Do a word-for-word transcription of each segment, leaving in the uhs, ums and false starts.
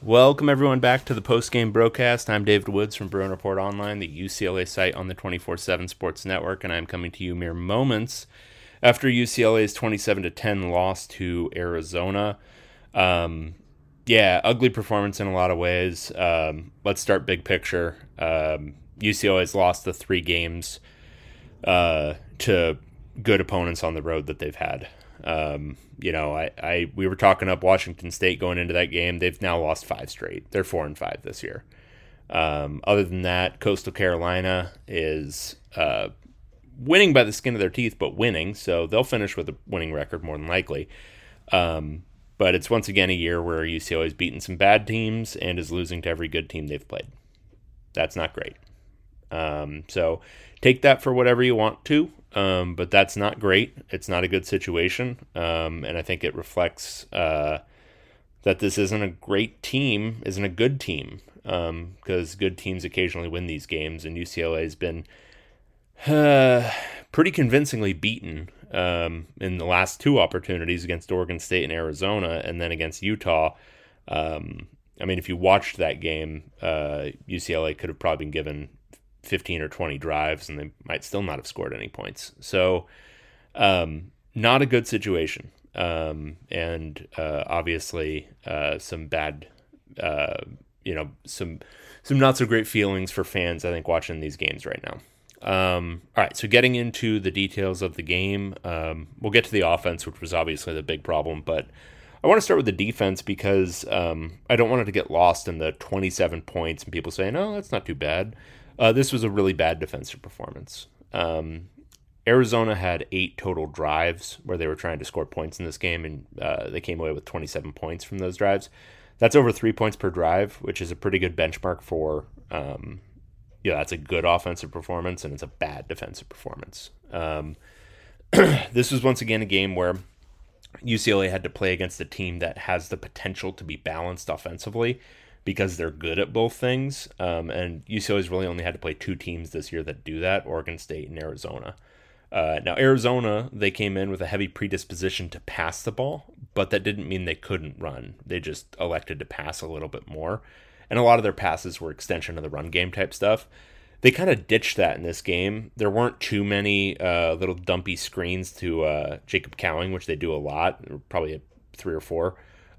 Welcome, everyone, back to the post-game broadcast. I'm David Woods from Bruin Report Online, the U C L A site on the twenty-four seven Sports Network, and I'm coming to you mere moments after U C L A's twenty-seven to ten loss to Arizona. Um, yeah, ugly performance in a lot of ways. Um, let's start big picture. Um, U C L A's lost the three games uh, to good opponents on the road that they've had. Um, you know, I, I, we were talking up Washington State going into that game. They've now lost five straight. They're four and five this year. Um, other than that, Coastal Carolina is, uh, winning by the skin of their teeth, but winning. So they'll finish with a winning record more than likely. Um, but it's once again a year where U C L A has beaten some bad teams and is losing to every good team they've played. That's not great. Um, so take that for whatever you want to. Um, but that's not great. It's not a good situation. Um, and I think it reflects uh, that this isn't a great team, isn't a good team, because um, good teams occasionally win these games. And U C L A has been uh, pretty convincingly beaten um, in the last two opportunities against Oregon State and Arizona, and then against Utah. Um, I mean, if you watched that game, uh, U C L A could have probably been given fifteen or twenty drives, and they might still not have scored any points. So um, not a good situation. Um, and uh, obviously uh, some bad, uh, you know, some some not so great feelings for fans, I think, watching these games right now. Um, all right, so getting into the details of the game, um, we'll get to the offense, which was obviously the big problem, but I want to start with the defense because um, I don't want it to get lost in the twenty-seven points and people saying, oh, that's not too bad. Uh, this was a really bad defensive performance. Um, Arizona had eight total drives where they were trying to score points in this game, and uh, they came away with twenty-seven points from those drives. That's over three points per drive, which is a pretty good benchmark for, um, you know, that's a good offensive performance, and it's a bad defensive performance. Um, this was once again a game where U C L A had to play against a team that has the potential to be balanced offensively, because they're good at both things. Um, and U C L A's really only had to play two teams this year that do that, Oregon State and Arizona. Uh, now, Arizona, they came in with a heavy predisposition to pass the ball, but that didn't mean they couldn't run. They just elected to pass a little bit more. And a lot of their passes were extension of the run game type stuff. They kind of ditched that in this game. There weren't too many uh, little dumpy screens to uh, Jacob Cowing, which they do a lot, probably three or four.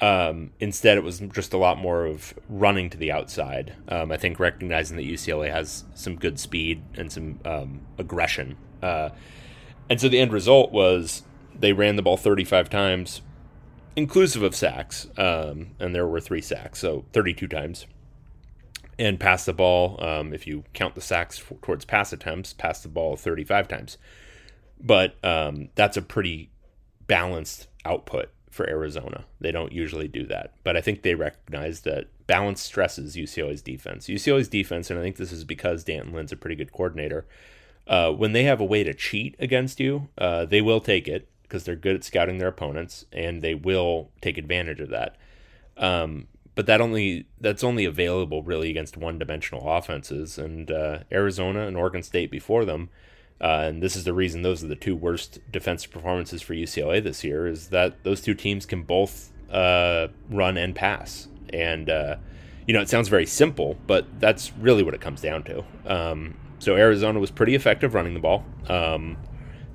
Um, instead, it was just a lot more of running to the outside. Um, I think recognizing that U C L A has some good speed and some um, aggression. Uh, and so the end result was they ran the ball thirty-five times, inclusive of sacks, um, and there were three sacks, so thirty-two times. And passed the ball, um, if you count the sacks for, towards pass attempts, passed the ball thirty-five times. But um, that's a pretty balanced output for Arizona. They don't usually do that, but I think they recognize that balance stresses U C L A's defense. U C L A's defense, and I think this is because Dante Moore is a pretty good coordinator, uh, when they have a way to cheat against you, uh, they will take it because they're good at scouting their opponents, and they will take advantage of that. Um, but that only that's only available really against one-dimensional offenses, and uh, Arizona and Oregon State before them. Uh, and this is the reason those are the two worst defensive performances for U C L A this year, is that those two teams can both uh, run and pass. And, uh, you know, it sounds very simple, but that's really what it comes down to. Um, so Arizona was pretty effective running the ball. Um,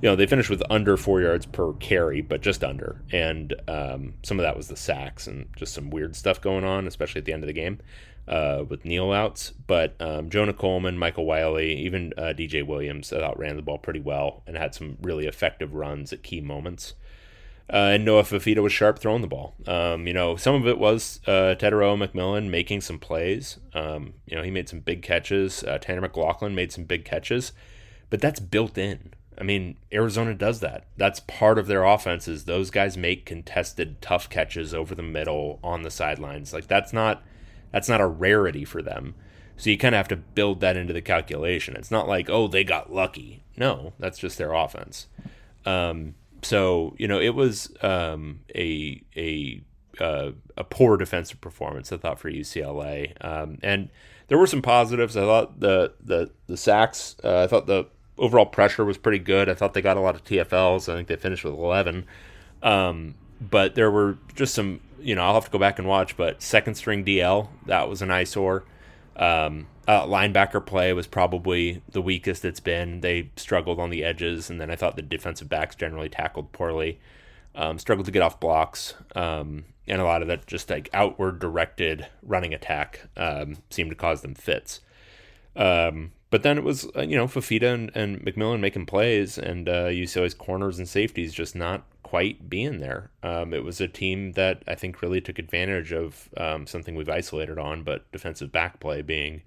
you know, they finished with under four yards per carry, but just under. And um, some of that was the sacks and just some weird stuff going on, especially at the end of the game uh, with kneel outs. But um, Jonah Coleman, Michael Wiley, even uh, D J Williams, I thought ran the ball pretty well and had some really effective runs at key moments. Uh, and Noah Fafita was sharp throwing the ball. Um, you know, some of it was uh, Tetairoa McMillan making some plays. Um, you know, he made some big catches. Uh, Tanner McLaughlin made some big catches. But that's built in. I mean, Arizona does that. That's part of their offense is those guys make contested, tough catches over the middle, on the sidelines. Like, that's not that's not a rarity for them. So you kind of have to build that into the calculation. It's not like, oh, they got lucky. No, that's just their offense. Um So, you know, it was um, a a uh, a poor defensive performance, I thought, for U C L A. Um, and there were some positives. I thought the the, the sacks, uh, I thought the overall pressure was pretty good. I thought they got a lot of T F Ls. I think they finished with eleven. Um, but there were just some, you know, I'll have to go back and watch, but second string D L, that was an eyesore. Um, uh, linebacker play was probably the weakest it's been. They struggled on the edges, and then I thought the defensive backs generally tackled poorly, um, struggled to get off blocks, um, and a lot of that just like outward-directed running attack um, seemed to cause them fits. Um, but then it was, you know, Fafita and, and McMillan making plays, and uh, UCLA's corners and safeties just not quite being there. Um, it was a team that I think really took advantage of um, something we've isolated on, but defensive back play being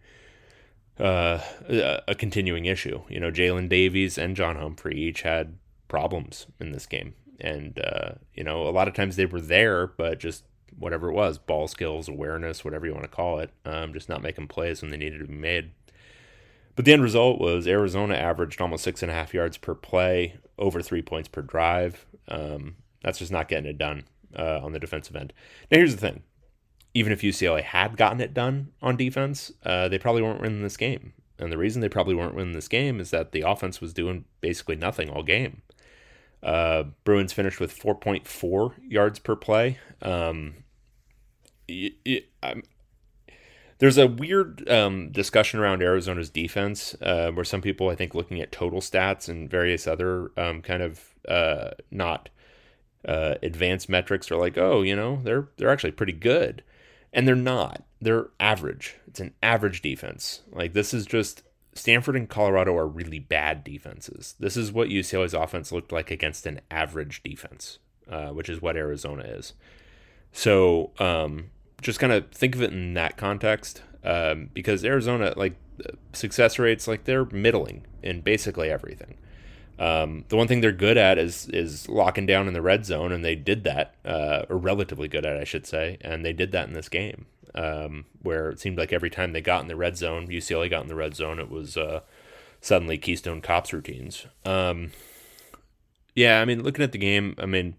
uh, a, a continuing issue. You know, Jalen Davies and John Humphrey each had problems in this game. And, uh, you know, a lot of times they were there, but just whatever it was, ball skills, awareness, whatever you want to call it, um, just not making plays when they needed to be made. But the end result was Arizona averaged almost six and a half yards per play, over three points per drive. Um, that's just not getting it done uh, on the defensive end. Now, here's the thing. Even if U C L A had gotten it done on defense, uh, they probably weren't winning this game. And the reason they probably weren't winning this game is that the offense was doing basically nothing all game. Uh, Bruins finished with four point four yards per play. Um, it, it, I'm, There's a weird um, discussion around Arizona's defense uh, where some people, I think, looking at total stats and various other um, kind of uh, not uh, advanced metrics are like, oh, you know, they're they're actually pretty good. And they're not. They're average. It's an average defense. Like, this is just Stanford and Colorado are really bad defenses. This is what U C L A's offense looked like against an average defense, uh, which is what Arizona is. So, um just kind of think of it in that context um, because Arizona, like, success rates, like, they're middling in basically everything. Um, the one thing they're good at is is locking down in the red zone, and they did that, uh, or relatively good at, I should say, and they did that in this game um, where it seemed like every time they got in the red zone, U C L A got in the red zone, it was uh, suddenly Keystone Cops routines. Um, yeah, I mean, looking at the game, I mean,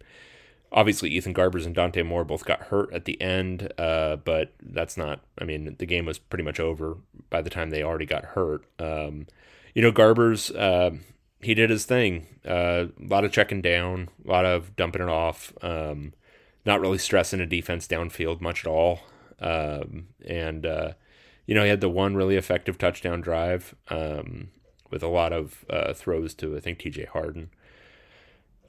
obviously, Ethan Garbers and Dante Moore both got hurt at the end, uh, but that's not, I mean, the game was pretty much over by the time they already got hurt. Um, you know, Garbers, uh, he did his thing. Uh, a lot of checking down, a lot of dumping it off, um, not really stressing a defense downfield much at all. Um, and, uh, you know, he had the one really effective touchdown drive um, with a lot of uh, throws to, I think, T J Harden.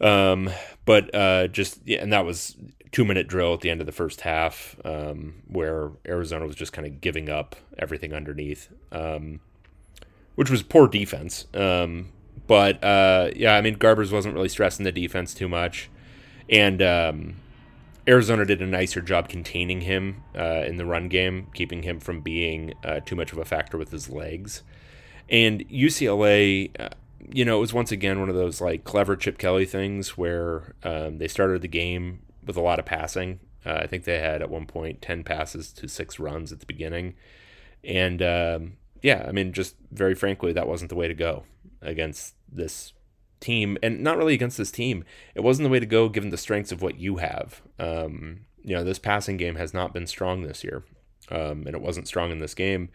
Um, but, uh, just, yeah, and that was two minute drill at the end of the first half, um, where Arizona was just kind of giving up everything underneath, um, which was poor defense. Um, but, uh, yeah, I mean, Garbers wasn't really stressing the defense too much, and, um, Arizona did a nicer job containing him, uh, in the run game, keeping him from being, uh, too much of a factor with his legs. And U C L A, uh, you know, it was once again one of those, like, clever Chip Kelly things where um, they started the game with a lot of passing. Uh, I think they had, at one point, ten passes to six runs at the beginning. And, um, yeah, I mean, just very frankly, that wasn't the way to go against this team. And not really against this team. It wasn't the way to go given the strengths of what you have. Um, you know, this passing game has not been strong this year. Um, and it wasn't strong in this game.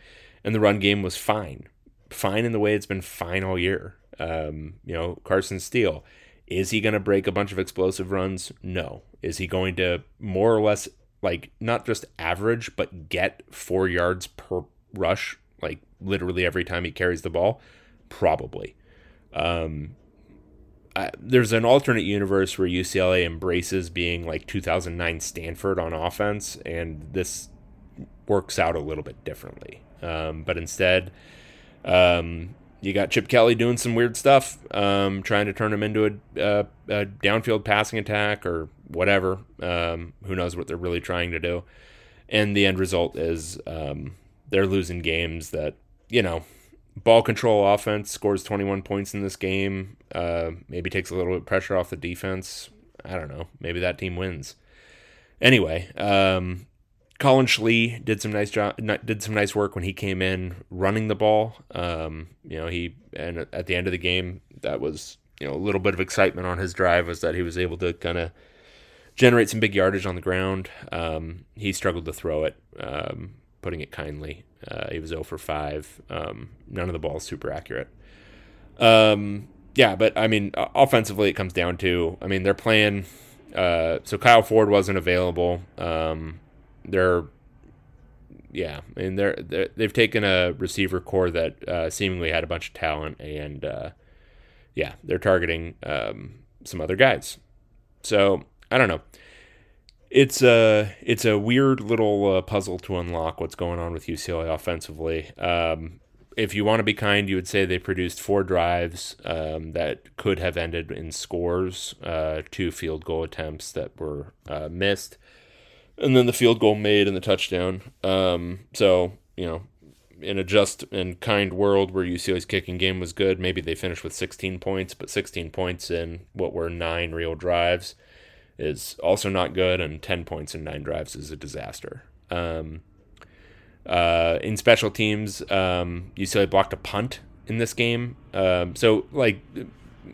And the run game was fine. Fine in the way it's been fine all year. Um, you know, Carson Steele, is he going to break a bunch of explosive runs? No. Is he going to more or less, like, not just average, but get four yards per rush, like, literally every time he carries the ball? Probably. Um, uh, there's an alternate universe where U C L A embraces being like two thousand nine Stanford on offense, and this works out a little bit differently. Um, but instead, um, you got Chip Kelly doing some weird stuff, um, trying to turn him into a, a, a downfield passing attack or whatever. Um, who knows what they're really trying to do. And the end result is um, they're losing games that, you know, ball control offense scores twenty-one points in this game. Uh, maybe takes a little bit of pressure off the defense. I don't know. Maybe that team wins. Anyway, um, Colin Schley did some nice job, did some nice work when he came in running the ball. Um, you know, he and at the end of the game, that was, you know, a little bit of excitement on his drive was that he was able to kind of generate some big yardage on the ground. Um, he struggled to throw it, um, putting it kindly. Uh, he was zero for five. Um, none of the balls super accurate. Um, yeah, but I mean, offensively, it comes down to, I mean, they're playing. Uh, so Kyle Ford wasn't available. Um, they're, yeah, I mean, they're, they're they've taken a receiver core that uh, seemingly had a bunch of talent, and uh, yeah, they're targeting um, some other guys. So I don't know. It's a, it's a weird little uh, puzzle to unlock what's going on with U C L A offensively. Um, if you want to be kind, you would say they produced four drives um, that could have ended in scores, uh, two field goal attempts that were uh, missed, and then the field goal made and the touchdown. Um, so, you know, in a just and kind world where U C L A's kicking game was good, maybe they finished with sixteen points, but sixteen points in what were nine real drives is also not good, and ten points in nine drives is a disaster. Um, uh, in special teams, um, U C L A blocked a punt in this game. Um, so, like,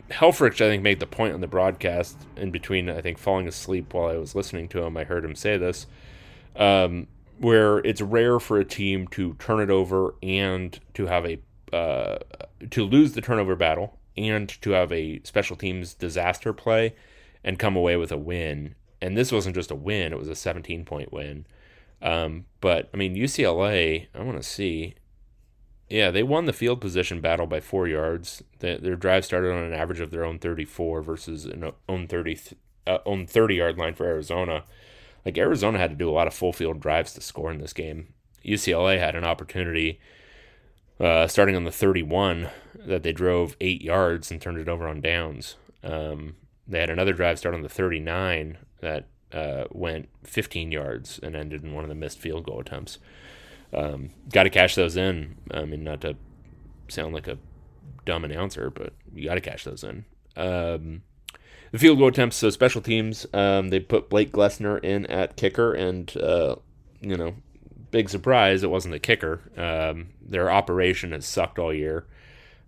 Helfrich, I think, made the point on the broadcast in between, I think, falling asleep while I was listening to him. I heard him say this, um, where it's rare for a team to turn it over and to have a uh, to lose the turnover battle and to have a special teams disaster play and come away with a win. And this wasn't just a win, it was a seventeen-point win. Um, but, I mean, U C L A, I want to see. Yeah, they won the field position battle by four yards. The, their drive started on an average of their own thirty-four versus an own thirty, uh, own thirty-yard line for Arizona. Like, Arizona had to do a lot of full-field drives to score in this game. U C L A had an opportunity uh, starting on the thirty-one that they drove eight yards and turned it over on downs. Um They had another drive start on the thirty-nine that uh, went fifteen yards and ended in one of the missed field goal attempts. Um, got to cash those in. I mean, not to sound like a dumb announcer, but you got to cash those in. Um, the field goal attempts, so special teams, um, they put Blake Glessner in at kicker, and, uh, you know, big surprise, it wasn't the kicker. Um, their operation has sucked all year.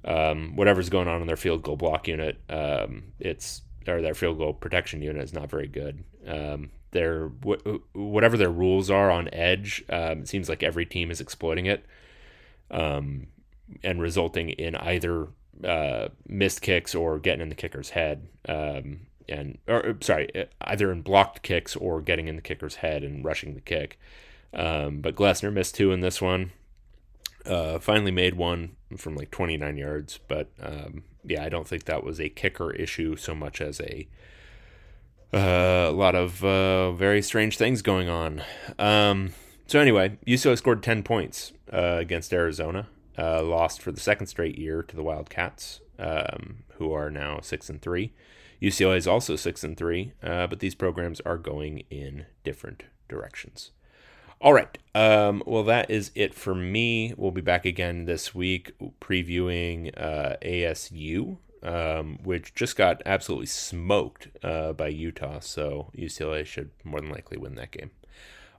Um, whatever's going on in their field goal block unit, um, it's... or their field goal protection unit is not very good. Um, their wh- whatever their rules are on edge, um, it seems like every team is exploiting it, um, and resulting in either uh, missed kicks or getting in the kicker's head, um, and or sorry, either in blocked kicks or getting in the kicker's head and rushing the kick. Um, but Glessner missed two in this one. Uh, finally made one from like twenty-nine yards, but um, yeah, I don't think that was a kicker issue so much as a uh, lot of uh, very strange things going on. Um, so anyway, U C L A scored ten points uh, against Arizona, uh, lost for the second straight year to the Wildcats, um, who are now six and three. U C L A is also six and three, uh, but these programs are going in different directions. All right, um, well, that is it for me. We'll be back again this week previewing uh, A S U, um, which just got absolutely smoked uh, by Utah, so U C L A should more than likely win that game.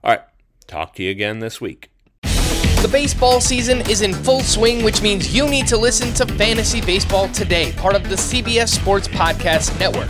All right, talk to you again this week. The baseball season is in full swing, which means you need to listen to Fantasy Baseball Today, part of the C B S Sports Podcast Network.